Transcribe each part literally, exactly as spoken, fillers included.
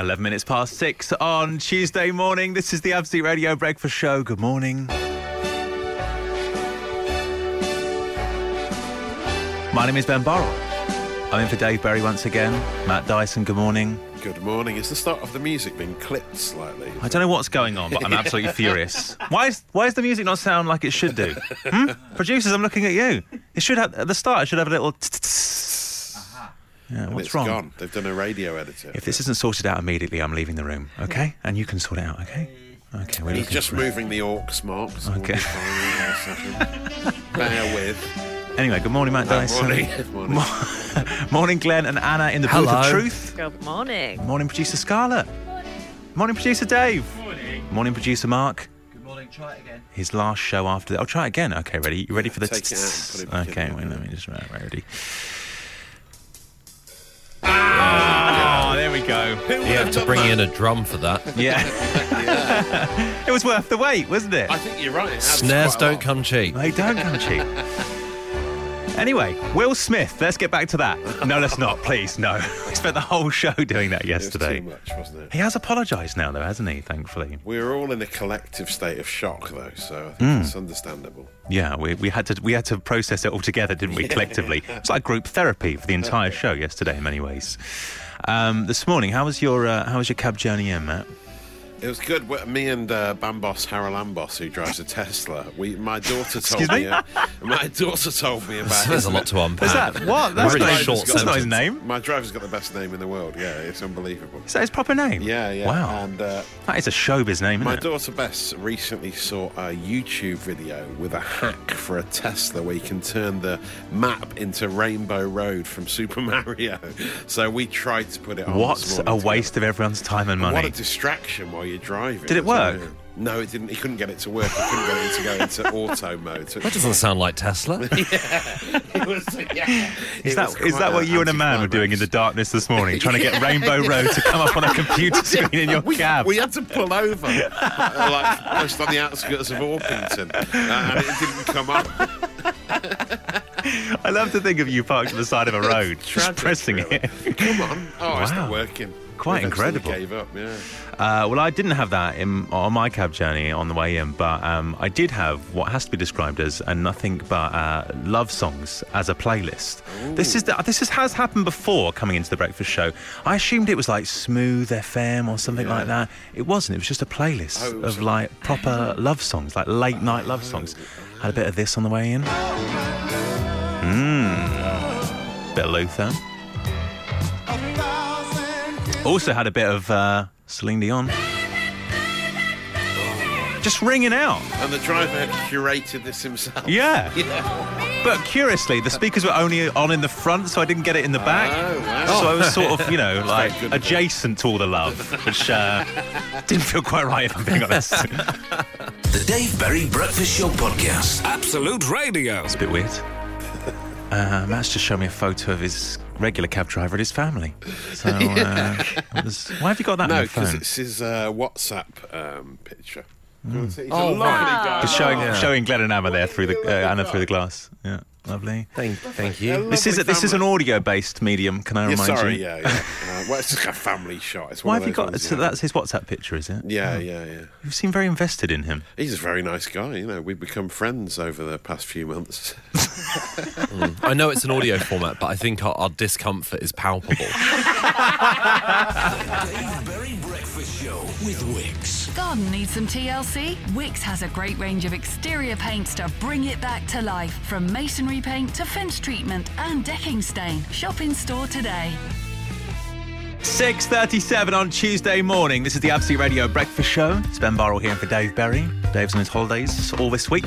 eleven minutes past six on Tuesday morning. This is the Absolute Radio Breakfast Show. Good morning. My name is Ben Burrell. I'm in for Dave Berry once again. Matt Dyson, good morning. Good morning. Is the start of the music being clipped slightly? I don't know what's going on, but I'm absolutely furious. Why is why is the music not sound like it should do? Hmm? Producers, I'm looking at you. It should have, at the start, it should have a little... Yeah, what's it's wrong? Gone. They've done a radio editor. If this isn't sorted out immediately, I'm leaving the room, okay? And you can sort it out, okay? Okay. We're He's just moving the orcs, Mark. So okay. We'll bear with. Anyway, good morning, Matt Dyson. Morning. Good morning. Morning, Glenn and Anna in the Hello. Booth of Truth. Good morning. Morning, producer Scarlett. Morning. Morning, producer Dave. Morning. Morning, producer Mark. Good morning. Try it again. His last show after that. I'll try it again. Okay, ready? You ready for the... Take it out. Okay, wait, let me just... Ready. Ah, oh, there we go. You had to bring in a drum for that. Yeah. Yeah. It was worth the wait, wasn't it? I think you're right. Snares don't come cheap. They don't come cheap. Anyway, Will Smith, let's get back to that. No, let's not, please, no. We spent the whole show doing that yesterday. It was too much, wasn't it? He has apologised now, though, hasn't he, thankfully? We're all in a collective state of shock, though, so I think mm. it's understandable. Yeah, we, we had to we had to process it all together, didn't we, collectively? It's like group therapy for the entire show yesterday in many ways. Um, this morning, how was your uh, how was your cab journey in, Matt? It was good. Me and uh, Bambos Charalambous, who drives a Tesla, we my daughter told me. me uh, my daughter told me about. There's a lot to unpack. Is that what? That's really short. That's not his name. My driver's got the best name in the world. Yeah, it's unbelievable. Is that his proper name? Yeah, yeah. Wow. And uh, that is a showbiz name. Isn't my it? Daughter Bess recently saw a YouTube video with a hack for a Tesla where you can turn the map into Rainbow Road from Super Mario. So we tried to put it on. What a waste of everyone's time and money. What a distraction! While you're driving. Did it work? It? No, it didn't. He couldn't get it to work. He couldn't get it to go into auto mode. That doesn't sound like Tesla. Yeah. It was, yeah. Is it that was is that what you and a man were doing in the darkness this morning, trying to get Rainbow Road to come up on a computer screen in your we, cab? We had to pull over, like just on the outskirts of Orpington, uh, and it didn't come up. I love to think of you parked on the side of a road, tragic, just pressing really. It. Come on! Oh, wow. It's not working. Quite incredible. Gave up, yeah. uh, well, I didn't have that in, on my cab journey on the way in, but um, I did have what has to be described as a nothing but uh, love songs as a playlist. Ooh. This is the, this is, has happened before coming into the breakfast show. I assumed it was like Smooth F M or something yeah. like that. It wasn't. It was just a playlist oh, of like proper love songs, like late night love songs. Had a bit of this on the way in. Mmm. Bit of Luther. Also had a bit of uh, Celine Dion. Just ringing out. And the driver curated this himself. Yeah. yeah. But curiously, the speakers were only on in the front, so I didn't get it in the back. Oh, wow. So I was sort of, you know, like adjacent to all the love, which uh, didn't feel quite right, if I'm being honest. The Dave Berry Breakfast Show Podcast. Absolute Radio. It's a bit weird. Uh, Matt's just shown me a photo of his regular cab driver and his family. So, uh, yeah. was, why have you got that no, on your phone? No, because it's his uh, WhatsApp um, picture. Mm. He's oh, a wow. guy. Just showing, yeah. showing Glenn and Anna there through the uh, Anna through the glass. Yeah, lovely. Thank, thank you. This is a, this is an audio-based medium. Can I remind yeah, sorry, you? Sorry, yeah, yeah. Uh, well, it's just a family shot. It's one why of have you got? Ones, so yeah. That's his WhatsApp picture, is it? Yeah, oh. yeah, yeah. You seem very invested in him. He's a very nice guy. You know, we've become friends over the past few months. Mm. I know it's an audio format, but I think our, our discomfort is palpable. The Dave Berry Breakfast Show with Wix. Garden needs some T L C? Wix has a great range of exterior paints to bring it back to life, from masonry paint to fence treatment and decking stain. Shop in store today. six thirty-seven on Tuesday morning. This is the Absolute Radio Breakfast Show. It's Ben Burrell here for Dave Berry. Dave's on his holidays all this week.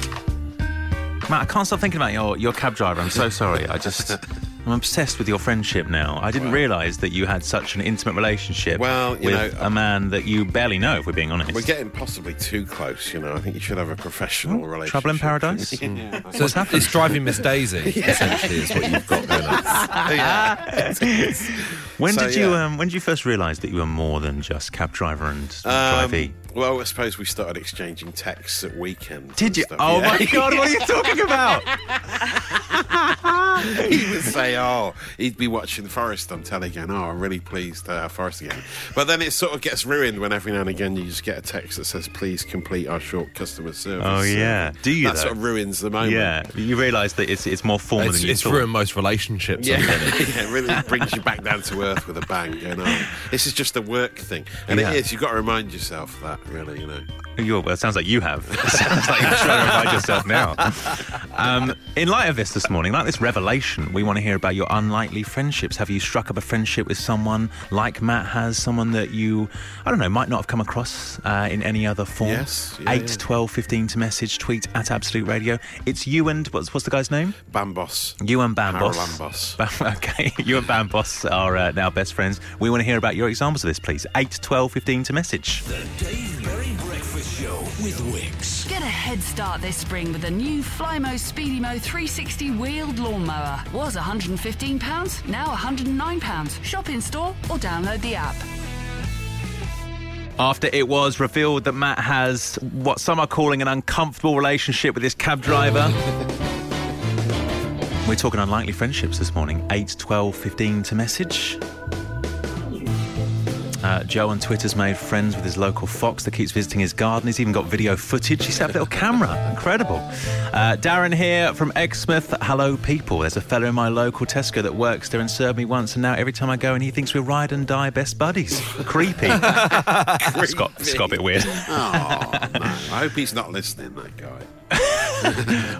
Matt, I can't stop thinking about your, your cab driver. I'm so sorry. I just... I'm obsessed with your friendship now. I didn't well, realise that you had such an intimate relationship well, you with know, a man that you barely know, if we're being honest. We're getting possibly too close, you know. I think you should have a professional oh, relationship. Trouble in Paradise? Yeah. So what's happened? It's Driving Miss Daisy, yeah. essentially, is what you've got going on. Yeah. When so, did you yeah. um, When did you first realise that you were more than just cab driver and um, drivee? Well, I suppose we started exchanging texts at weekends. Did you? Stuff. Oh, yeah. My God, what are you talking about? He would say, oh, he'd be watching Forrest on telly again. Oh, I'm really pleased uh, Forrest again. But then it sort of gets ruined when every now and again you just get a text that says, please complete our short customer service. Oh, yeah. Do you, That though? sort of ruins the moment. Yeah. You realise that it's it's more formal it's, than you it's thought. It's ruined most relationships. Yeah. Yeah, it really brings you back down to earth with a bang. You know? This is just a work thing. And yeah. it is. You've got to remind yourself that, really, you know. You're, well, it sounds like you have. It sounds like you're trying to remind yourself now. Um, in light of this this morning, like this revelation, we want to hear about your unlikely friendships. Have you struck up a friendship with someone like Matt has, someone that you, I don't know, might not have come across uh, in any other form? Yes. Yeah, eight, twelve, fifteen to message, tweet at Absolute Radio. It's you and, what's, what's the guy's name? Bambos. You and Bambos. Charalambous. Bam- okay, you and Bambos are uh, now best friends. We want to hear about your examples of this, please. eight, twelve, fifteen to message. The Dave Berry Breakfast Show with Wix. Get a head start this spring with the new Flymo Speedymo three sixty wheeled lawnmower. Was one hundred fifteen pounds, now one hundred nine pounds. Shop in store or download the app. After it was revealed that Matt has what some are calling an uncomfortable relationship with his cab driver. We're talking unlikely friendships this morning. eight, twelve, fifteen to message. Uh, Joe on Twitter's made friends with his local fox that keeps visiting his garden. He's even got video footage. He's had a little camera. Incredible. Uh, Darren here from Exmouth. Hello, people. There's a fellow in my local Tesco that works there and served me once, and now every time I go in, he thinks we're ride and die best buddies. Creepy. It's got, it's got a bit weird. Oh, man. I hope he's not listening, that guy.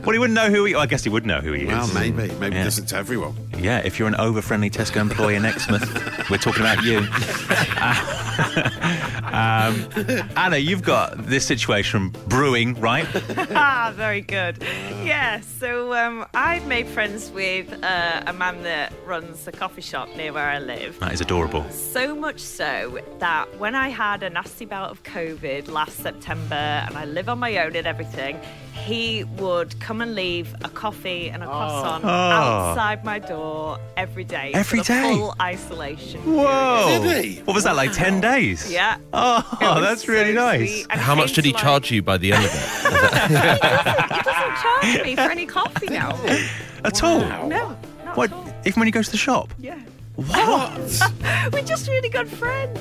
Well, he wouldn't know who he... Well, I guess he would know who he is. Well, maybe. Maybe yeah. he doesn't to everyone. Yeah, if you're an over-friendly Tesco employee in Exmouth, we're talking about you. Uh, um, Anna, you've got this situation brewing, right? Ah, very good. Yeah, so um, I've made friends with uh, a man that runs a coffee shop near where I live. That is adorable. So much so that when I had a nasty bout of COVID last September and I live on my own and everything... He would come and leave a coffee and a croissant oh. Oh. outside my door every day. Every for the day? Full isolation. Whoa. Did he? What was wow. that, like ten days? Yeah. Oh, that's so really nice. How much did he like... charge you by the end of it? He doesn't, he doesn't charge me for any coffee now. At wow. all? No, not what, at all. Even when he goes to the shop? Yeah. What? We're just really good friends.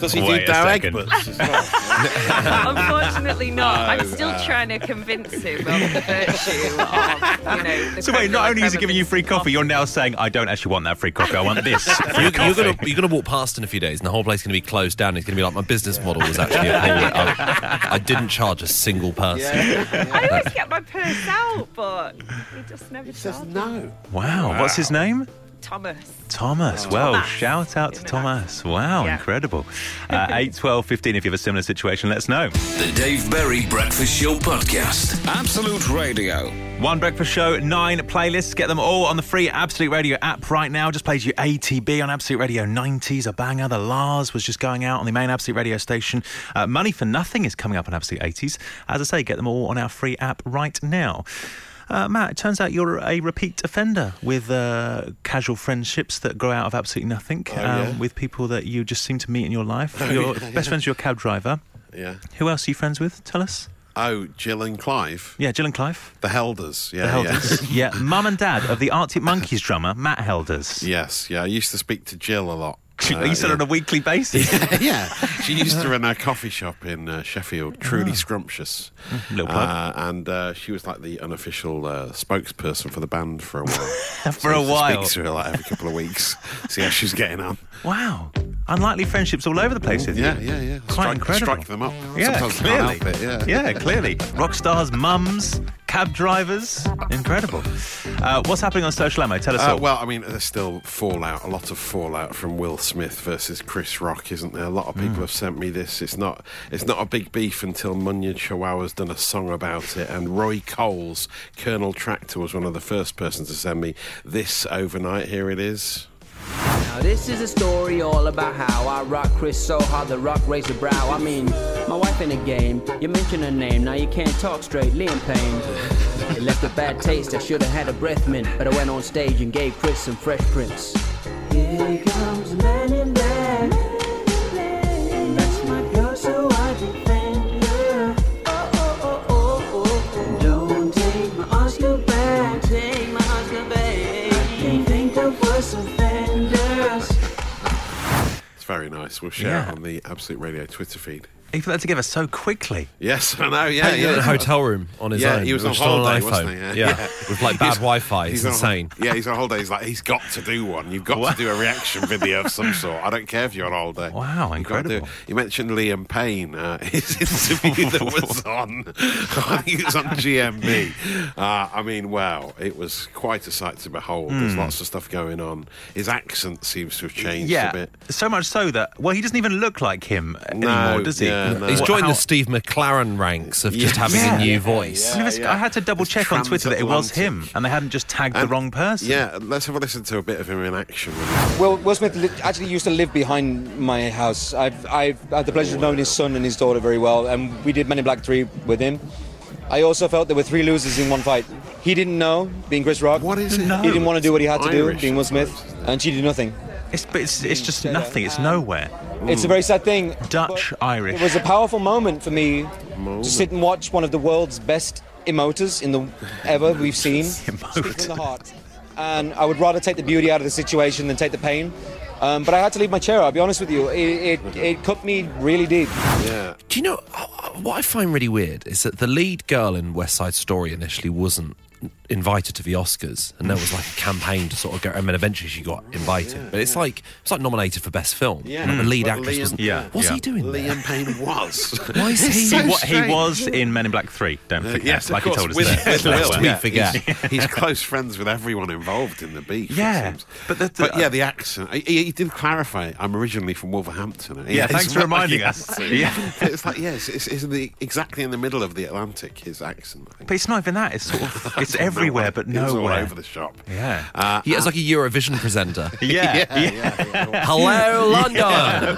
Does he Wait do Eggbuts as well? Unfortunately not. I'm still trying to convince him of the virtue of, you know... The so wait, not only is he giving you free coffee, coffee, you're now saying, I don't actually want that free coffee, I want this free you're, coffee. You're going to walk past in a few days and the whole place is going to be closed down. It's going to be like, my business model was actually... I, I didn't charge a single person. Yeah. Yeah. I always get my purse out, but he just never he says no. Wow. wow. What's his name? Thomas. Thomas. Oh. Well, Thomas. Shout out to Thomas. Wow, yeah. Incredible. Uh, eight, twelve, fifteen, if you have a similar situation, let us know. The Dave Berry Breakfast Show Podcast. Absolute Radio. One breakfast show, nine playlists. Get them all on the free Absolute Radio app right now. Just plays you A T B on Absolute Radio nineties, a banger. The Lars was just going out on the main Absolute Radio station. Uh, Money for Nothing is coming up on Absolute eighties. As I say, get them all on our free app right now. Uh, Matt, it turns out you're a repeat offender with uh, casual friendships that grow out of absolutely nothing, oh, yeah. um, with people that you just seem to meet in your life. Oh, your yeah, best yeah. friend's your cab driver. Yeah. Who else are you friends with? Tell us. Oh, Jill and Clive. Yeah, Jill and Clive. The Helders. Yeah, the Helders. Yeah. yeah. Mum and Dad of the Arctic Monkeys drummer, Matt Helders. Yes, yeah. I used to speak to Jill a lot. She, uh, you said yeah. on a weekly basis. yeah, yeah. She used to run a coffee shop in uh, Sheffield, Truly oh. Scrumptious. Little plug. Uh, and uh, she was like the unofficial uh, spokesperson for the band for a while. for so a while. Speak to her like every couple of weeks, see how she's getting on. Wow. Unlikely friendships all over the place, isn't yeah, it? Yeah, yeah, yeah. Quite strike, incredible. Strike them up. Yeah, Sometimes clearly. Can't help it, yeah. yeah, clearly. Rock stars, mums, cab drivers. Incredible. Uh, what's happening on social ammo? Tell us uh, all. Well, I mean, there's still fallout, a lot of fallout from Will Smith versus Chris Rock, isn't there? A lot of people mm. have sent me this. It's not It's not a big beef until Munya Chihuahua's done a song about it. And Roy Coles, Colonel Tractor, was one of the first persons to send me this overnight. Here it is. Now this is a story all about how I rock Chris so hard the rock raised the brow. I mean, my wife in a game, you mention her name, now you can't talk straight, Liam Payne. It left a bad taste, I should have had a breath mint, but I went on stage and gave Chris some fresh prints. Here comes Men in Black, that's my girl so I defend her. Oh, oh, oh, oh, oh, oh. Don't take my Oscar back, take my Oscar back. little shout yeah. on the Absolute Radio Twitter feed. He put that together so quickly. Yes, I know, yeah. He was yeah. in a hotel room on his yeah, own. Yeah, he was on holiday, on wasn't he? Yeah. Yeah. yeah, with like bad Wi-Fi. It's insane. On, yeah, he's on holiday. He's like, he's got to do one. You've got what? to do a reaction video of some sort. I don't care if you're on holiday. Wow, You've incredible. You mentioned Liam Payne. Uh, his interview that was on, I think it was on G M B. Uh, I mean, wow, it was quite a sight to behold. Mm. There's lots of stuff going on. His accent seems to have changed yeah, a bit. So much so that, well, he doesn't even look like him no, anymore, does he? Yeah. Yeah, no. He's joined How? the Steve McLaren ranks of just yeah. having yeah. a new voice. Yeah, yeah. I had to double check on Twitter that it was him and they hadn't just tagged and, the wrong person. Yeah, let's have a listen to a bit of him in action. Well, Will Smith li- actually used to live behind my house. I've, I've had the pleasure oh, wow. of knowing his son and his daughter very well, and we did Men in Black three with him. I also felt there were three losers in one fight. He didn't know, being Chris Rock. What is it? No, he didn't want to do what he had to Irish, do, being Will Smith, and she did nothing. It's, but it's, it's just nothing, it's nowhere. It's a very sad thing. Dutch, Irish. It was a powerful moment for me moment. to sit and watch one of the world's best emoters in the ever we've seen. Emote. In the heart. And I would rather take the beauty out of the situation than take the pain. Um, but I had to leave my chair, I'll be honest with you. It, it, it cut me really deep. Yeah. Do you know, what I find really weird is that the lead girl in West Side Story initially wasn't invited to the Oscars, and there was like a campaign to sort of go, and then eventually she got invited. Yeah, but it's yeah. like it's like nominated for best film. Yeah, like the lead well, actress Liam, wasn't. Yeah, what's yeah. he doing? Liam Payne was. Why is he? So what, he was in Men in Black three. Don't forget. Uh, yes, of like course. He told us. With, with Will, Will. We yeah, forget. He's, he's close friends with everyone involved in the beef. Yeah, but, the, the, but yeah, the accent. He, he did clarify. I'm originally from Wolverhampton. He, yeah, thanks for reminding like us. Yeah, it's like yes, yeah, it's, it's in the, exactly in the middle of the Atlantic. His accent. I think. But it's not even that. It's sort of. It's everywhere, but nowhere. It's all over the shop. Yeah. Uh, he is like a Eurovision presenter. yeah. Yeah, yeah, yeah. Hello, London!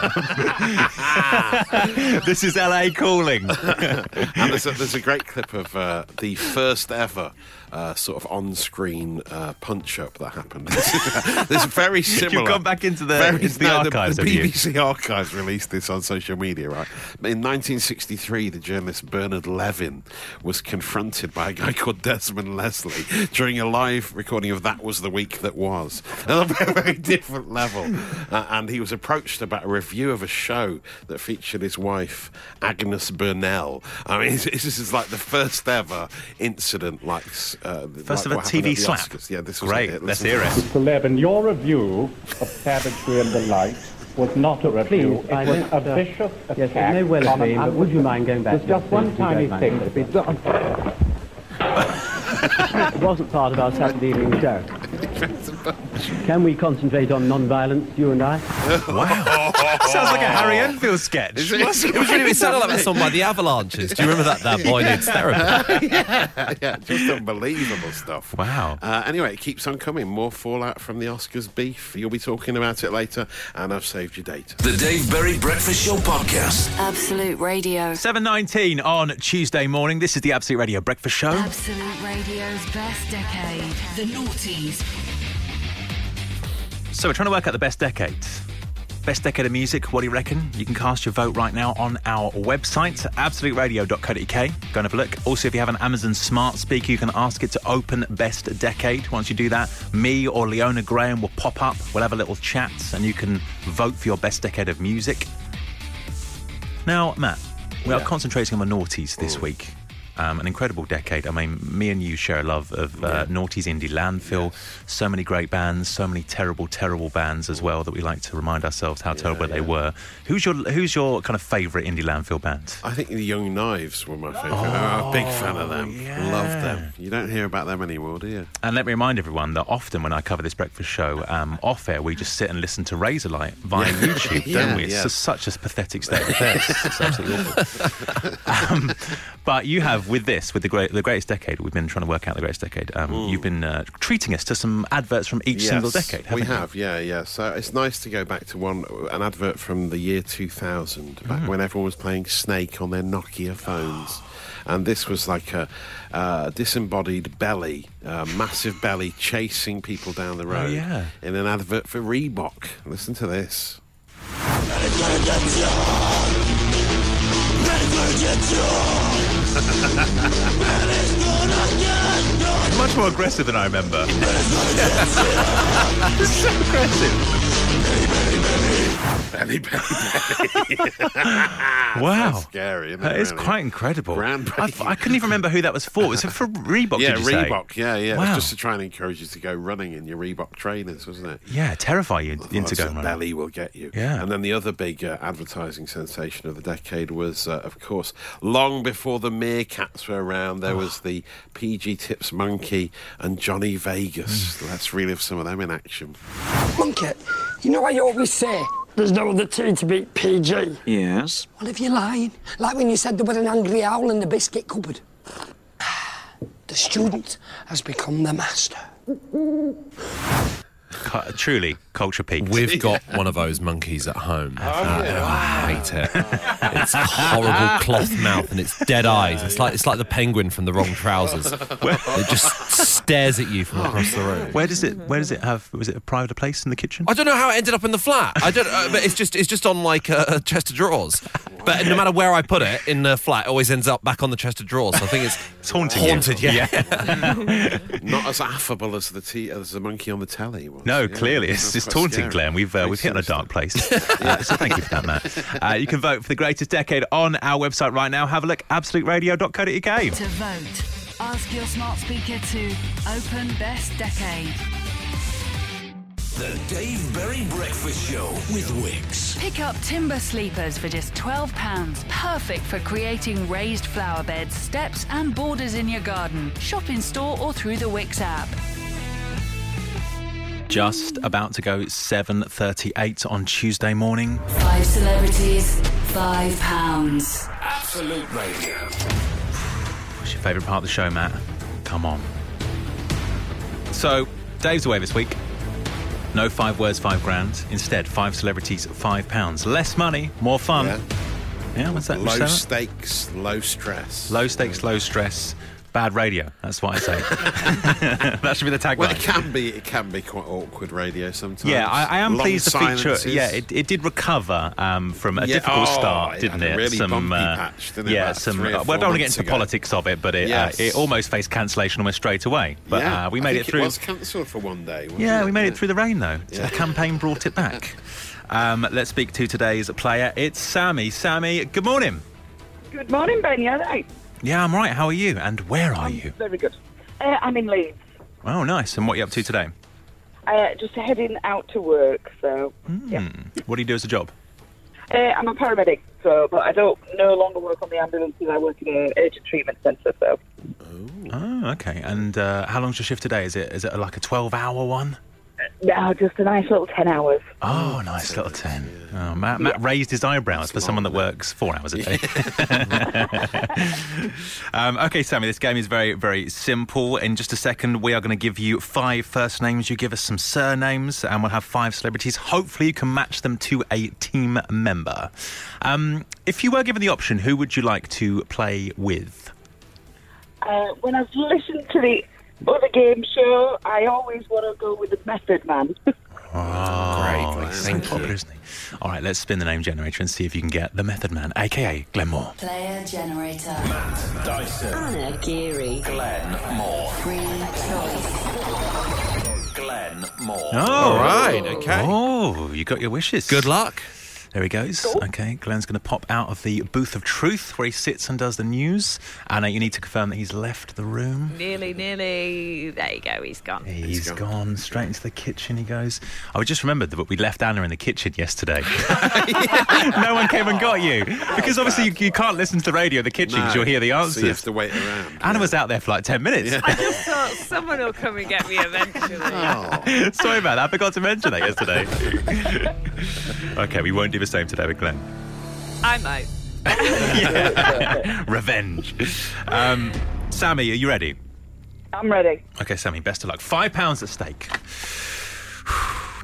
Yeah. This is L A calling. And there's a, there's a great clip of uh, the first ever Uh, sort of on-screen uh, punch-up that happened. There's very similar... You've gone back into the, very, into the no, archives, The, the B B C you? archives released this on social media, right? In nineteen sixty-three, the journalist Bernard Levin was confronted by a guy called Desmond Leslie during a live recording of That Was the Week That Was. At a very, very different level. Uh, and he was approached about a review of a show that featured his wife, Agnes Bernal. I mean, this is like the first ever incident like... Uh, First like of a T V slap. Oscars. Yeah, this was great. It. Let's hear it. Mister Levin, your review of Savagery and the Light was not a review. Please, it I was a uh, vicious attack. Yes, I know well, I mean, but would you mind going back? There's just one tiny thing to be done. It wasn't part of our Saturday evening show. Can we concentrate on non-violence, you and I? Wow. Sounds like a Harry Enfield sketch. It, was, it, was really, it sounded like that song by The Avalanches. Do you remember that? That boy yeah. needs therapy. yeah, yeah, just unbelievable stuff. Wow. Uh, anyway, it keeps on coming. More fallout from the Oscars beef. You'll be talking about it later, and I've saved your date. The Dave Berry Breakfast Show Podcast. Absolute Radio. seven nineteen on Tuesday morning. This is the Absolute Radio Breakfast Show. Absolute Radio's best decade. The noughties. So we're trying to work out the best decade. Best decade of music, what do you reckon? You can cast your vote right now on our website, absolute radio dot co dot u k. Go and have a look. Also, if you have an Amazon smart speaker, you can ask it to open Best Decade. Once you do that, me or Leona Graham will pop up. We'll have a little chat and you can vote for your best decade of music. Now, Matt, we yeah. are concentrating on the noughties this Ooh. week. Um, an incredible decade. I mean, me and you share a love of uh, yeah. noughties, indie landfill. Yes. So many great bands, so many terrible, terrible bands as well that we like to remind ourselves how yeah, terrible yeah. they were. Who's your Who's your kind of favourite indie landfill band? I think the Young Knives were my favourite. Oh, I'm a big fan of them. Yeah. Love them. You don't hear about them anymore, do you? And let me remind everyone that often when I cover this breakfast show um, off air, we just sit and listen to Razorlight via yeah. YouTube, yeah, don't we? Yeah. It's just such a pathetic state of affairs. It's absolutely awful. Um, but you have. With this, with the great, the greatest decade, we've been trying to work out the greatest decade. Um, mm. You've been uh, treating us to some adverts from each yes, single decade, haven't we you? have, yeah, yeah. So it's nice to go back to one an advert from the year two thousand, back mm. when everyone was playing Snake on their Nokia phones. And this was like a uh, disembodied belly, uh, massive belly, chasing people down the road oh, yeah. in an advert for Reebok. Listen to this. Much more aggressive than I remember. So aggressive. Benny, Benny, Benny. Wow. That's scary, isn't it? That really? Is quite incredible. I, I couldn't even remember who that was for. Was it for Reebok? Yeah, did you Reebok. Say? Yeah, yeah. Wow. It was just to try and encourage you to go running in your Reebok trainers, wasn't it? Yeah, terrify you oh, into going running. Belly will get you. Yeah. And then the other big uh, advertising sensation of the decade was, uh, of course, long before the meerkats were around, there oh. was the P G Tips Monkey and Johnny Vegas. Mm. Let's relive some of them in action. Monkey, you know what you always say? There's no other two to beat P G. Yes. Well, if you're lying, like when you said there were an angry owl in the biscuit cupboard. The student has become the master. Truly, culture peak. We've got yeah. one of those monkeys at home. Oh, uh, yeah. I hate it. It's horrible cloth mouth and it's dead eyes. It's like it's like the penguin from The Wrong Trousers. It just stares at you from across the room. Where does it? Where does it have? Was it a private place in the kitchen? I don't know how it ended up in the flat. I don't. Uh, but it's just it's just on like a chest of drawers. But no matter where I put it in the flat, it always ends up back on the chest of drawers. So I think it's it's haunted. Haunted, yeah. yeah. Not as affable as the t- as the monkey on the telly was. No, yeah, clearly it's, it's taunting, scary. Glenn. We've uh, we've hit on a dark place. uh, so thank you for that, Matt. Uh, you can vote for the greatest decade on our website right now. Have a look, absolute radio dot co dot U K. To vote, ask your smart speaker to open best decade. The Dave Berry Breakfast Show with Wix. Pick up timber sleepers for just twelve pounds. Perfect for creating raised flower beds, steps and borders in your garden. Shop in store or through the Wix app. Just about to go seven thirty-eight on Tuesday morning. Five celebrities, five pounds. Absolute Radio. What's your favourite part of the show, Matt? Come on. So, Dave's away this week. No five words, five grand. Instead, five celebrities, five pounds. Less money, more fun. Yeah, yeah what's that? Low stakes, low stress. Low stakes, low stress. Bad radio. That's what I say. That should be the tagline. Well, it can be. It can be quite awkward radio sometimes. Yeah, I, I am Long pleased silences. The feature. Yeah, it, it did recover um, from a yeah, difficult oh, start, didn't it? Had a really some bumpy uh, patch, didn't it? Yeah, some. Well, I don't want to get into ago. the politics of it, but it yes. uh, it almost faced cancellation almost straight away. But yeah, uh, we made I think it through. It was cancelled for one day. Yeah, it? we made it through the rain though. Yeah. So the campaign brought it back. um, let's speak to today's player. It's Sammy. Sammy, good morning. Good morning, Ben. You're right. Yeah, I'm right. How are you? And where are I'm you? Very good. Uh, I'm in Leeds. Oh, nice. And what are you up to today? Uh, just heading out to work, so, mm. yeah. What do you do as a job? Uh, I'm a paramedic, so, but I don't no longer work on the ambulances. I work in an urgent treatment centre, so. Oh, oh okay. And uh, how long's your shift today? Is it is it like a twelve-hour one? No, just a nice little ten hours. Oh, nice little ten. Oh, Matt, Matt yeah. raised his eyebrows for someone that works four hours a day. um, okay, Sammy, this game is very, very simple. In just a second, we are going to give you five first names. You give us some surnames, and we'll have five celebrities. Hopefully, you can match them to a team member. Um, if you were given the option, who would you like to play with? Uh, when I've listened to the other game show, I always want to go with the Method Man. Oh, great. Thank you. Popular, isn't he? All right, let's spin the name generator and see if you can get the Method Man, a k a. Glenn Moore. Player generator. Matt Dyson. Anna Geary. Glenn Moore. Free choice. Glenn Moore. Oh, all right, okay. Oh, you got your wishes. Good luck. There he goes. Cool. Okay, Glenn's going to pop out of the booth of truth where he sits and does the news. Anna, you need to confirm that he's left the room. Nearly, nearly. There you go, he's gone. He's, he's gone. gone. Straight into the kitchen he goes. I just remembered that we left Anna in the kitchen yesterday. No one came and got you. Because obviously you, you can't listen to the radio in the kitchen because no, you'll hear the answers. So you have to wait around. Anna yeah. was out there for like ten minutes. Yeah. I just thought someone will come and get me eventually. Oh. Sorry about that. I forgot to mention that yesterday. Okay, we won't do the same today with Glenn. I might. Yeah. Revenge. Um, Sammy, are you ready? I'm ready. Okay, Sammy, best of luck. Five pounds at stake.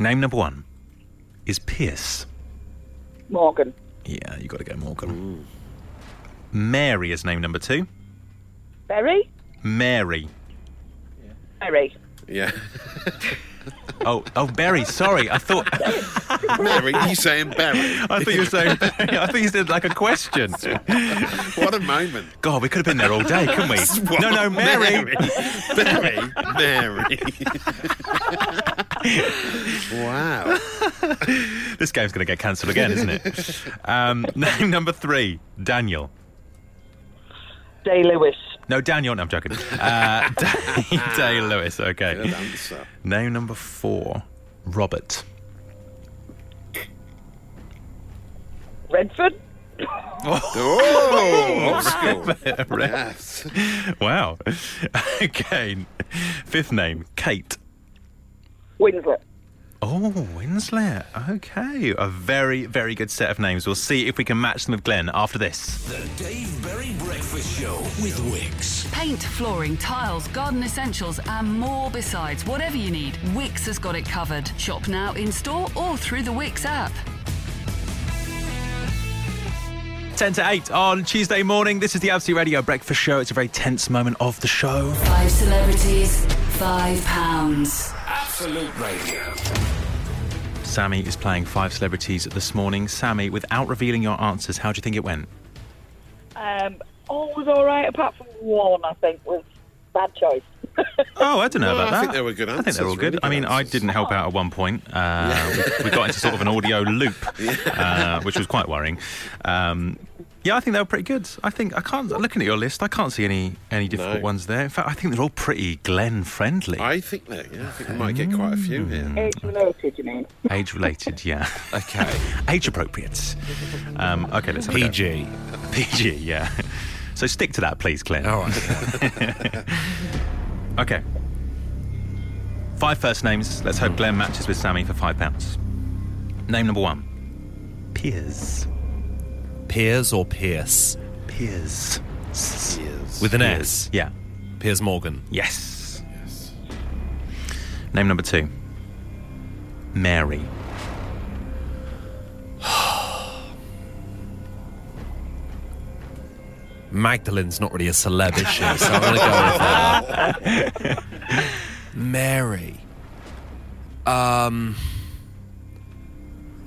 Name number one is Pierce. Morgan. Yeah, you got to go Morgan. Ooh. Mary is name number two. Berry? Mary. Yeah. Berry. Yeah. Oh, oh, Berry, sorry. I thought... Berry, you saying Berry? I thought you were saying Berry. I thought you said, like, a question. What a moment. God, we could have been there all day, couldn't we? What? No, no, Mary. Mary, Berry, Mary. Wow. This game's going to get cancelled again, isn't it? Um, name number three, Daniel. Day-Lewis. No, Daniel. No, I'm joking. Uh, Day-Lewis, okay. Good answer. Name number four, Robert. Redford. Oh, oh Red. Yes. Wow. Okay. Fifth name, Kate. Winslet. Oh, Winslet. Okay. A very, very good set of names. We'll see if we can match them with Glenn after this. The Dave Berry Breakfast Show with Wix. Paint, flooring, tiles, garden essentials and more besides. Whatever you need, Wix has got it covered. Shop now in store or through the Wix app. ten to eight on Tuesday morning. This is the Absolute Radio Breakfast Show. It's a very tense moment of the show. Five celebrities, five pounds. Absolute Radio. Sammy is playing Five Celebrities this morning. Sammy, without revealing your answers, how do you think it went? Um, all was all right, apart from one, I think, was bad choice. Oh, I don't know well, about I that. I think they were good answers. I think they were all good. Really good I mean, answers. I didn't help out at one point. Uh, yeah. we, we got into sort of an audio loop, uh, which was quite worrying. Um, yeah, I think they were pretty good. I think I can't. Looking at your list, I can't see any any difficult no. ones there. In fact, I think they're all pretty Glenn friendly. I think that. Yeah, I think we might get quite a few here. Age related, you mean? Age related, yeah. Okay. Age appropriate. Um, okay, let's have P G. A go. P G, yeah. So stick to that, please, Glenn. All right. Okay. Five first names. Let's hope Glenn matches with Sammy for five pounds. Name number one. Piers. Piers or Pierce? Piers. Piers. With an Piers. S. Yeah. Piers Morgan. Yes. Yes. Name number two. Mary. Magdalene's not really a celeb, is she? So I'm going to go with her. Mary. Um.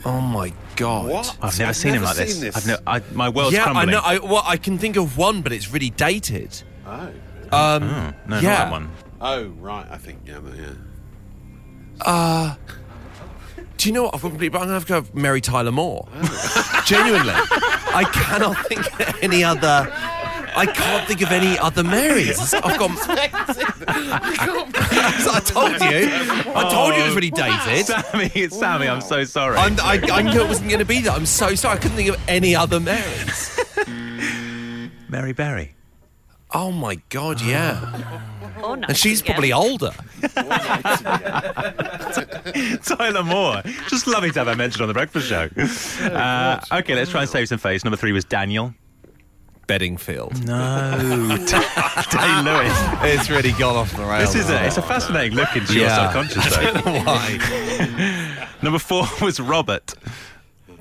Oh my God! What? I've never I've seen never him like seen this. this. I've no, I, my world's yeah, crumbling. Yeah, I know. I, well, I can think of one, but it's really dated. Oh. Really? Um. Oh, no, yeah. Not that one. Oh right, I think yeah, but yeah. Uh. Do you know what? I'm going to have to go with Mary Tyler Moore. Oh. Genuinely. I cannot think of any other... I can't think of any other Marys. I've got... I told you. I told you it was really dated. Sammy, Sammy, I'm so sorry. I'm, I, I knew it wasn't going to be that. I'm so sorry. I couldn't think of any other Marys. Mary Berry. Oh, my God, yeah. Oh, nice and she's probably you. older. Tyler Moore. Just lovely to have her mentioned on the breakfast show. Uh, okay, let's try and save some face. Number three was Daniel. Beddingfield. No. Day-Lewis. It's really gone off the rails. This is it. It's a fascinating look into your yeah. subconscious, though. I don't know why. Number four was Robert.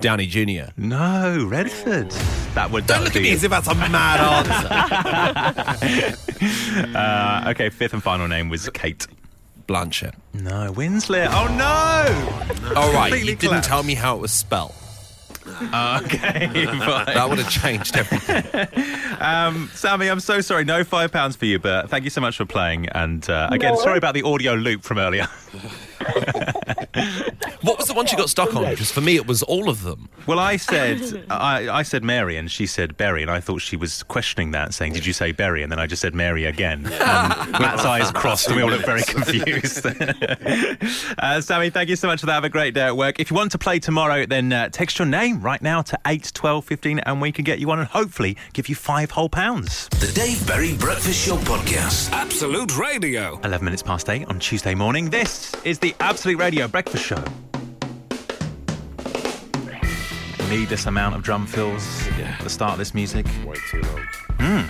Downey Junior No, Redford. That would. That Don't would look be at me it. as if that's a mad answer. uh, okay, fifth and final name was Kate. Blanchett. No, Winslet. Oh no! All right, you collapsed. Didn't tell me how it was spelled. Uh, okay, fine. That would have changed everything. um, Sammy, I'm so sorry. No five pounds for you, but thank you so much for playing. And uh, again, no. sorry about the audio loop from earlier. What was the one she got stuck on? Because for me, it was all of them. Well, I said I, I said Mary, and she said Berry, and I thought she was questioning that, saying, "Did you say Berry?" And then I just said Mary again. Um, Matt's eyes crossed, and we all looked very confused. uh, Sammy, thank you so much for that. Have a great day at work. If you want to play tomorrow, then uh, text your name right now to eight twelve fifteen, and we can get you on and hopefully give you five whole pounds. The Dave Berry Breakfast Show podcast, Absolute Radio. Eleven minutes past eight on Tuesday morning. This is the Absolute Radio Breakfast Show. Needless amount of drum fills yeah. at the start of this music. Way too long. Mm.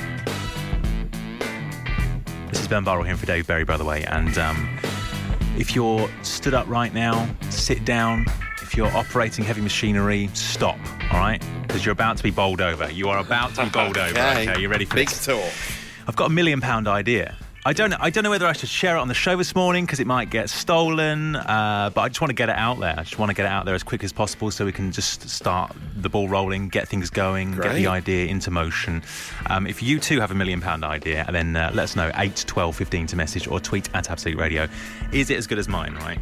This is Ben Burrell here for Dave Berry, by the way. And um, if you're stood up right now, sit down. If you're operating heavy machinery, stop, all right? Because you're about to be bowled over. You are about to be bowled okay. over. Okay, you ready for Big this? Talk. I've got a million pound idea. I don't know. I don't know whether I should share it on the show this morning because it might get stolen. Uh, but I just want to get it out there. I just want to get it out there as quick as possible so we can just start the ball rolling, get things going, Great. get the idea into motion. Um, if you too have a million pound idea, then uh, let us know eight twelve fifteen to message or tweet at Absolute Radio. Is it as good as mine? Right.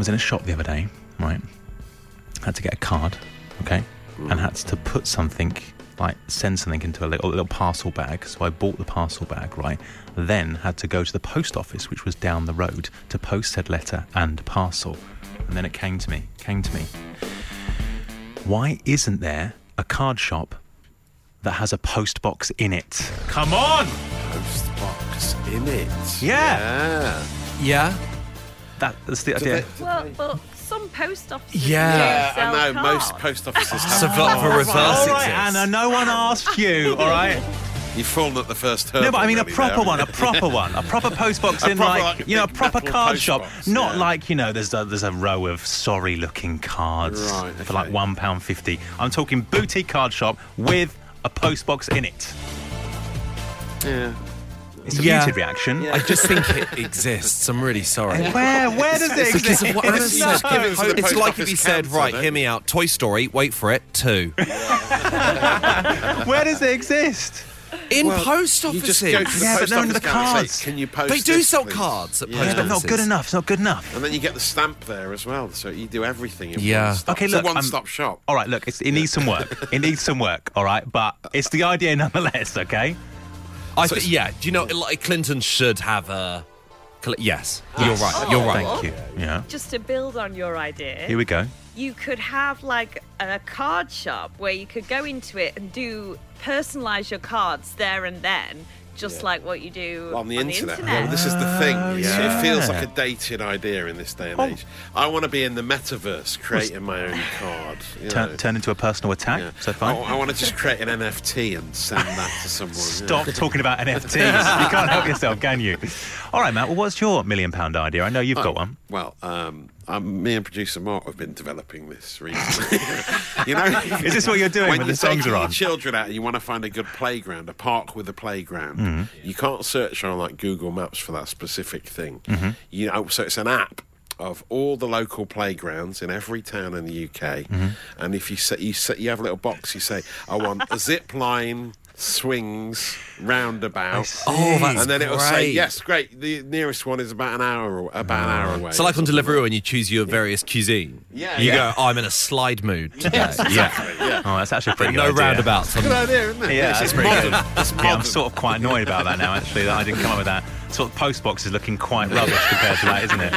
was in a shop the other day, right? Had to get a card, okay? Mm. And had to put something, like send something into a little, little parcel bag. So I bought the parcel bag, right? Then had to go to the post office, which was down the road, to post said letter and parcel. And then it came to me, came to me. Why isn't there a card shop that has a post box in it? Come on! Post box in it? Yeah. Yeah. Yeah. That, that's the do idea. They, well, they... well, some post offices yeah. do sell Yeah, I know. Cards. Most post offices have cards. So for reverse exists. All right, Anna, no one asked you, all right? You've fallen at the first hurdle. No, but I mean a proper there, one, a proper one, a proper post box in proper, like, like you know, a proper card shop, box, not yeah. like you know, there's a, there's a row of sorry looking cards right, okay. for like one pound fifty. I'm talking boutique card shop with a post box in it. Yeah. It's a yeah. muted reaction. Yeah. I just think it exists. I'm really sorry. Where? Where does it exist? It's, no. it's like if he said, right, hear me out, Toy Story, wait for it, two. Where does it exist? In well, post offices. You just go to the yeah, post but no, office the cards. Say, can you post They do this, sell please? Cards at yeah. post offices. Not good enough. It's not good enough. And then you get the stamp there as well. So you do everything in yeah. one stop. Okay, look, it's a one-stop um, shop. All right, look, it's, it yeah. needs some work. It needs some work, all right? But it's the idea nonetheless, okay? I so th- yeah, do you know, like Clinton should have a... Yes, yes. You're right, oh, you're right. Thank you. Yeah. Just to build on your idea... Here we go. You could have, like, a card shop where you could go into it and do... Personalise your cards there and then, just yeah. like what you do on the on internet. The internet. Well, this is the thing. Yeah. It feels like a dated idea in this day and oh. age. I want to be in the metaverse, creating What's... my own card. You turn, turn into a personal attack. Yeah. So far, I, I want to just create an N F T and send that to someone. Stop yeah. talking about N F Ts. You can't help yourself, can you? All right, Matt. Well, what's your million-pound idea? I know you've oh, got one. Well, um, I'm, me and producer Mark have been developing this recently. You know, is this what you're doing when, when the songs are on? When you take your children out and you want to find a good playground, a park with a playground, mm-hmm. you can't search on like Google Maps for that specific thing. Mm-hmm. You know, so it's an app of all the local playgrounds in every town in the U K, mm-hmm. and if you set, you set, you have a little box, you say, "I want a zip line." Swings, roundabouts, oh, that's and then it'll great. Say, yes, great, the nearest one is about an hour about an hour away. So like on Deliveroo when you choose your various yeah. cuisine, yeah, you yeah. go, oh, I'm in a slide mood today. Yes, exactly, yeah. yeah. Oh, that's actually a pretty good idea. No roundabouts. It's a good idea, isn't it? Yeah, it's, it's pretty modern. Good. It's yeah, I'm sort of quite annoyed about that now, actually, that I didn't come up with that. Sort of post box is looking quite rubbish compared to that, isn't it?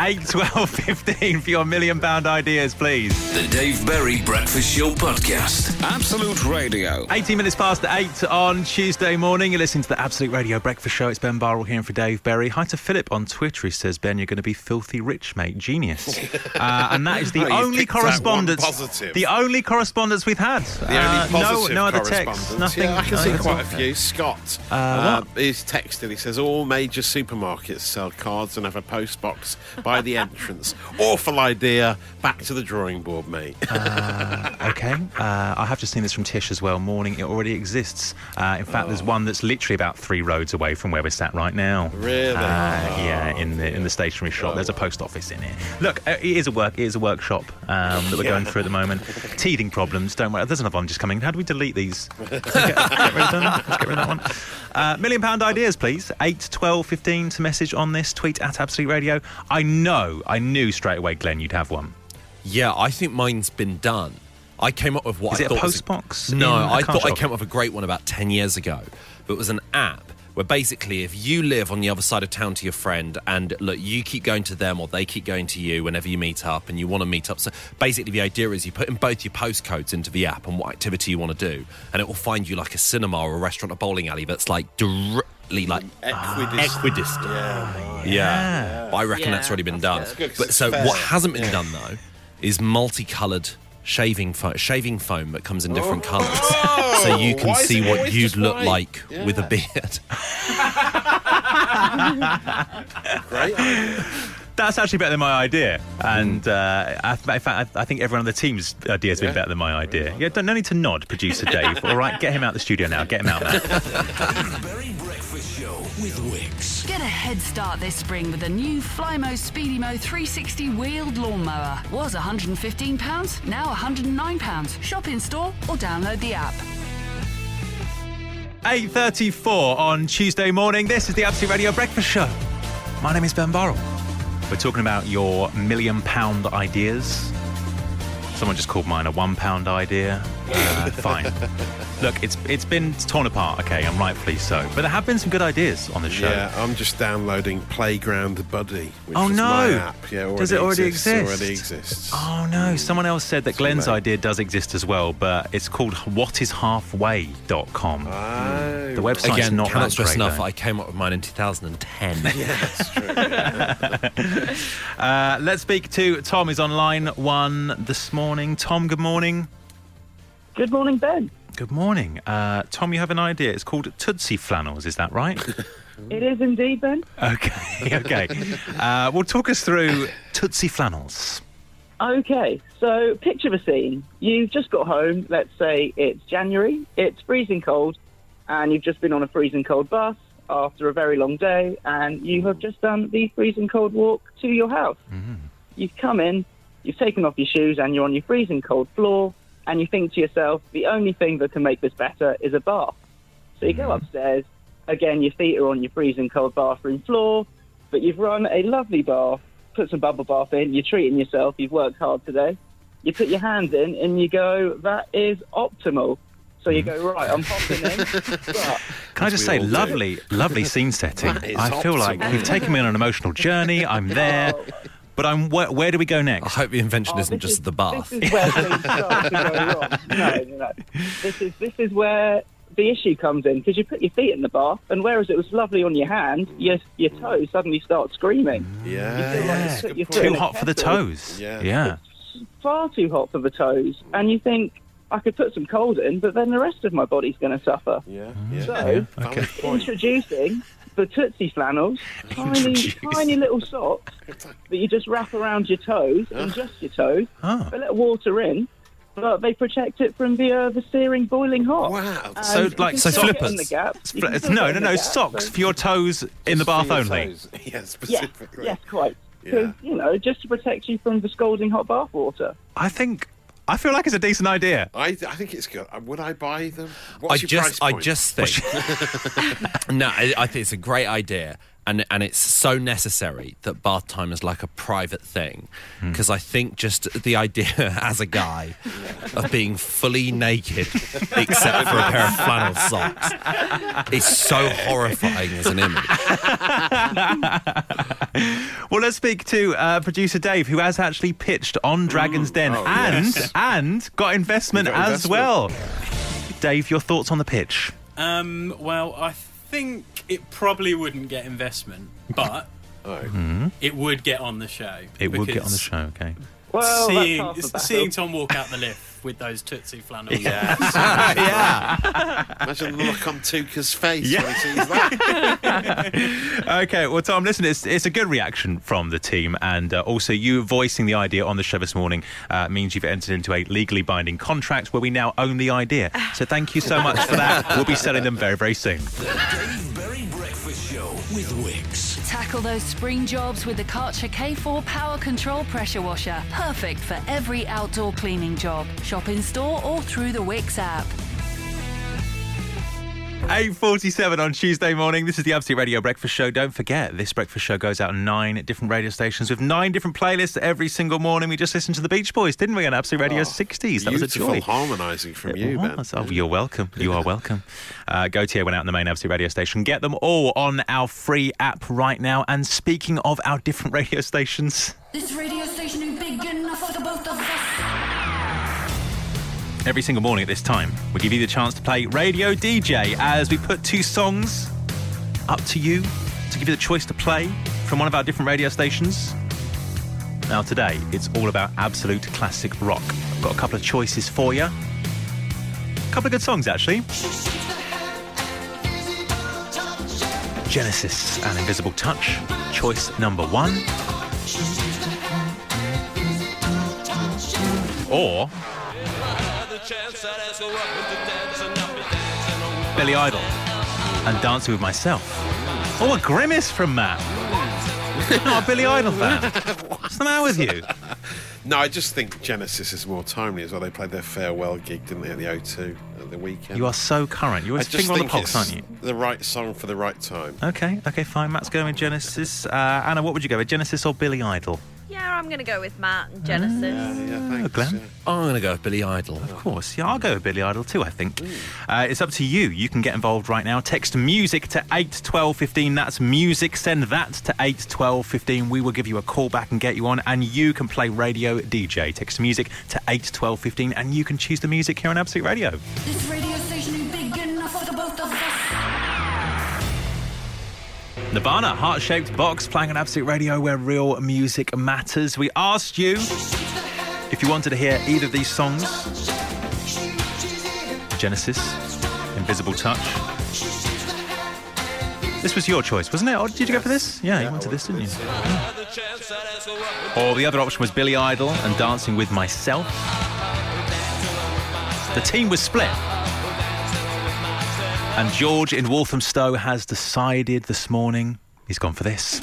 eight, twelve, fifteen for your million pound ideas, please. The Dave Berry Breakfast Show Podcast. Absolute Radio. eighteen minutes past eight on Tuesday morning. You're listening to the Absolute Radio Breakfast Show. It's Ben Burrell here for Dave Berry. Hi to Philip on Twitter. He says, Ben, you're going to be filthy rich, mate. Genius. Uh, and that is the oh, only correspondence. The only correspondence we've had. The uh, only positive no, no other text. Nothing. Yeah, I can see quite a few. Scott uh, uh, is texting. He says, all major supermarkets sell cards and have a post box by the entrance. Awful idea. Back to the drawing board, mate. uh, okay. Uh, I have just seen this from Tish as well. Morning. It already exists. Uh, in fact, oh. there's one that's literally about three roads away from where we're sat right now. Really? Uh, oh, yeah. In the in the stationery shop. Oh, there's a post office in it. Look, it is a work. It is a workshop um, that we're yeah. going through at the moment. Teething problems. Don't worry. There's another one just coming. How do we delete these? Let's get, get rid of them. Let's get rid of that one. Uh, million pound ideas, please. eight, twelve, fifteen to message on this. Tweet at Absolute Radio. I know, I knew straight away, Glenn, you'd have one. Yeah, I think mine's been done. I came up with what Is I thought... Is it a postbox? No, I thought shop? I came up with a great one about ten years ago. But it was an app where basically if you live on the other side of town to your friend and, look, you keep going to them or they keep going to you whenever you meet up and you want to meet up. So basically the idea is you put in both your postcodes into the app and what activity you want to do and it will find you like a cinema or a restaurant or bowling alley that's like... Dir- like equidistant. equidistant. Yeah. Yeah. yeah. I reckon yeah, that's already been that's done. Good. But so fair. What hasn't been yeah. done though is multicoloured shaving foam, shaving foam that comes in different oh. colours, oh. so you can Why see what you'd look white? Like yeah. with a beard. Great idea. That's actually better than my idea. And uh, I, in fact, I think everyone on the team's idea has been yeah. better than my idea. Yeah, don't, no need to nod, producer Dave. All right, get him out of the studio now. Get him out, man. The Berry Breakfast Show with Wix. Get a head start this spring with the new Flymo Speedymo three sixty wheeled lawnmower. Was one hundred fifteen pounds, now one hundred nine pounds. Shop in store or download the app. eight thirty-four on Tuesday morning. This is the Absolute Radio Breakfast Show. My name is Ben Burrell. We're talking about your million pound ideas. Someone just called mine a one pound idea. Uh, fine. Look, it's it's been torn apart, okay, and rightfully so. But there have been some good ideas on the show. Yeah, I'm just downloading Playground Buddy, which oh, is no. my app. Yeah, does it already exists, exist? Already exists. Oh, no. Mm. Someone else said that Somewhere. Glenn's idea does exist as well, but it's called what is halfway dot com. Oh. The website's Again, not cannot that stress great, enough, though. I came up with mine in two thousand ten. Yeah, that's true. Yeah. uh, let's speak to Tom, who's on line one this morning. Morning, Tom. Good morning. Good morning, Ben. Good morning, uh, Tom. You have an idea. It's called Tootsie Flannels. Is that right? It is indeed, Ben. Okay, okay. uh, well, talk us through Tootsie Flannels. Okay, so picture the scene. You've just got home. Let's say it's January. It's freezing cold, and you've just been on a freezing cold bus after a very long day, and you have just done the freezing cold walk to your house. Mm-hmm. You've come in. You've taken off your shoes and you're on your freezing cold floor and you think to yourself, the only thing that can make this better is a bath. So you go upstairs, again, your feet are on your freezing cold bathroom floor, but you've run a lovely bath, put some bubble bath in, you're treating yourself, you've worked hard today. You put your hands in and you go, that is optimal. So you go, right, I'm popping in. But can I just say, lovely, do. lovely scene setting. I optimal. feel like you've taken me on an emotional journey, I'm there. Oh. But I'm, where, where do we go next? I hope the invention oh, isn't just is, the bath. This is where things start to go wrong. No, no, no. This is, this is where the issue comes in, because you put your feet in the bath, and whereas it was lovely on your hand, your your toes suddenly start screaming. Yeah. You feel like you put your foot in a kettle. Too hot for the toes. Yeah. yeah. It's far too hot for the toes. And you think, I could put some cold in, but then the rest of my body's going to suffer. Yeah. yeah. So, yeah. Okay. introducing... the Tootsie Flannels, tiny, tiny little socks that you just wrap around your toes and just your toes. Oh. They let water in, but they protect it from the, uh, the searing, boiling hot. Wow! And so like so flippers. The gap. It's, no, no, no, gap, socks so. for your toes in the bath only. Yeah, specifically. Yes, yes, quite. Yeah. You know, just to protect you from the scalding hot bath water. I think. I feel like it's a decent idea. I, I think it's good. Would I buy them? What's I your just, price point? I just think... no, I, I think it's a great idea. And, and it's so necessary that bath time is like a private thing. Because mm. I think just the idea as a guy yeah. of being fully naked except for a pair of flannel socks is so horrifying as an image. Well, let's speak to uh, producer Dave, who has actually pitched on Dragon's Den oh, and, yes. and got investment got as investment. well. Dave, your thoughts on the pitch? Um, well, I think... I think it probably wouldn't get investment, but oh. mm. it would get on the show. It would get on the show, okay. Well, seeing, seeing Tom walk out the lift with those Tootsie Flannels. Yeah. yeah. Imagine the look on Tuka's face yeah. when he sees that. Okay, well, Tom, listen, it's, it's a good reaction from the team, and uh, also you voicing the idea on the show this morning uh, means you've entered into a legally binding contract where we now own the idea. So thank you so much for that. We'll be selling them very, very soon. With Wix. Tackle those spring jobs with the Karcher K four Power Control Pressure Washer. Perfect for every outdoor cleaning job. Shop in store or through the Wix app. eight forty-seven on Tuesday morning. This is the Absolute Radio Breakfast Show. Don't forget, this breakfast show goes out on nine different radio stations with nine different playlists every single morning. We just listened to the Beach Boys, didn't we, on Absolute Radio oh, sixties? That was a joy. Beautiful harmonising from it you, was. Ben. Oh, you're welcome. You are welcome. Uh, Gautier went out on the main Absolute Radio station. Get them all on our free app right now. And speaking of our different radio stations... This radio station is big enough for the both of us. Every single morning at this time, we give you the chance to play Radio D J as we put two songs up to you to give you the choice to play from one of our different radio stations. Now today, it's all about absolute classic rock. I've got a couple of choices for you. A couple of good songs, actually. Genesis and Invisible Touch, choice number one. Or... Billy Idol and Dancing With Myself. Oh, a grimace from Matt. You're not a Billy Idol fan. What's the matter with you? No, I just think Genesis is more timely as well. They played their farewell gig, didn't they, at the O two at the weekend? You are so current. You're always finger on the pulse, aren't you? The right song for the right time. Okay, okay, fine. Matt's going with Genesis. Uh, Anna, what would you go with, Genesis or Billy Idol? Yeah, I'm going to go with Matt and Genesis. Uh, yeah, thanks. Oh, Glenn? Yeah. I'm going to go with Billy Idol. Of course. Yeah, I'll go with Billy Idol too, I think. Uh, it's up to you. You can get involved right now. Text music to eight twelve fifteen. That's music. Send that to eight twelve fifteen. We will give you a call back and get you on. And you can play Radio D J. Text music to eight twelve fifteen. And you can choose the music here on Absolute Radio. This radio station is big enough for the both of us. Nirvana, Heart-Shaped Box, playing on Absolute Radio where real music matters. We asked you if you wanted to hear either of these songs. Genesis, Invisible Touch. This was your choice, wasn't it? Or did you go for this? Yeah, you wanted this, didn't you? Or the other option was Billy Idol and Dancing With Myself. The team was split. And George in Walthamstow has decided this morning he's gone for this.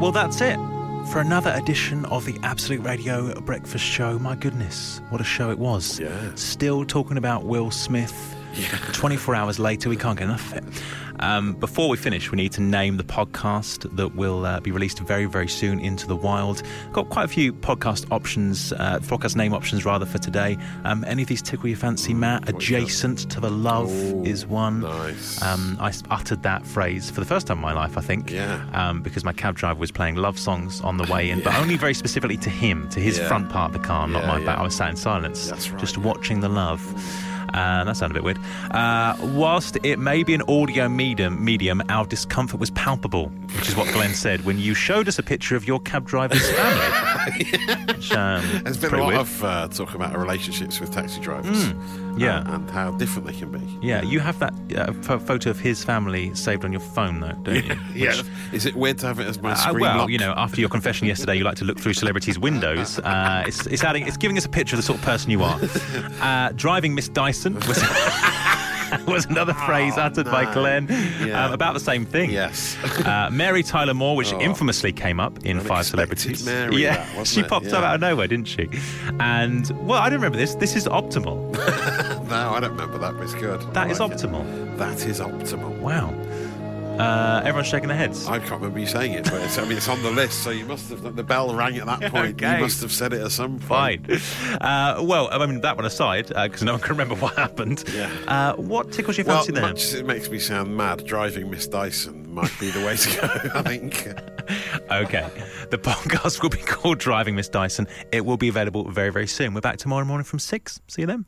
Well, that's it. For another edition of the Absolute Radio Breakfast Show. My goodness, what a show it was. Yeah. Still talking about Will Smith. Yeah. twenty-four hours later, we can't get enough of it. Um, before we finish, we need to name the podcast that will uh, be released very, very soon into the wild. Got quite a few podcast options, uh, podcast name options rather, for today. Um, any of these tickle your fancy, Matt? What Adjacent to the Love Ooh, is one. Nice. Um, I uttered that phrase for the first time in my life, I think, yeah. um, because my cab driver was playing love songs on the way in, yeah. but only very specifically to him, to his yeah. front part of the car, not yeah, my yeah. back. I was sat in silence, That's right, just yeah. watching the love. Uh, that sounded a bit weird. Uh, whilst it may be an audio medium, medium, our discomfort was palpable, which is what Glenn said when you showed us a picture of your cab driver's family. yeah. which, um, There's been a lot weird. of uh, talk about relationships with taxi drivers. Mm. Yeah, uh, and how different they can be. Yeah, you have that uh, f- photo of his family saved on your phone, though, don't you? yeah. Which, is it weird to have it as my uh, screen? Well, lock? You know, after your confession yesterday, you like to look through celebrities' windows. Uh, it's it's adding, it's giving us a picture of the sort of person you are. Uh, driving Miss Dyson was. was another phrase oh, uttered no. by Glenn yeah. um, about the same thing. Yes. uh, Mary Tyler Moore, which oh. infamously came up in Five Celebrities. Mary, yeah, that, she popped yeah. up out of nowhere, didn't she? And well, I don't remember this. This is optimal. No, I don't remember that. But it's good. That like is optimal. It. That is optimal. Wow. Uh, everyone's shaking their heads. I can't remember you saying it, but it's, I mean, it's on the list, so you must have. The bell rang at that point. Okay. You must have said it at some point. Fine. Uh, well, I mean, that one aside, because uh, no one can remember what happened. Yeah. Uh, what tickles your fancy well, there? Well, much as it makes me sound mad, driving Miss Dyson might be the way to go, I think. Okay. The podcast will be called Driving Miss Dyson. It will be available very, very soon. We're back tomorrow morning from six. See you then.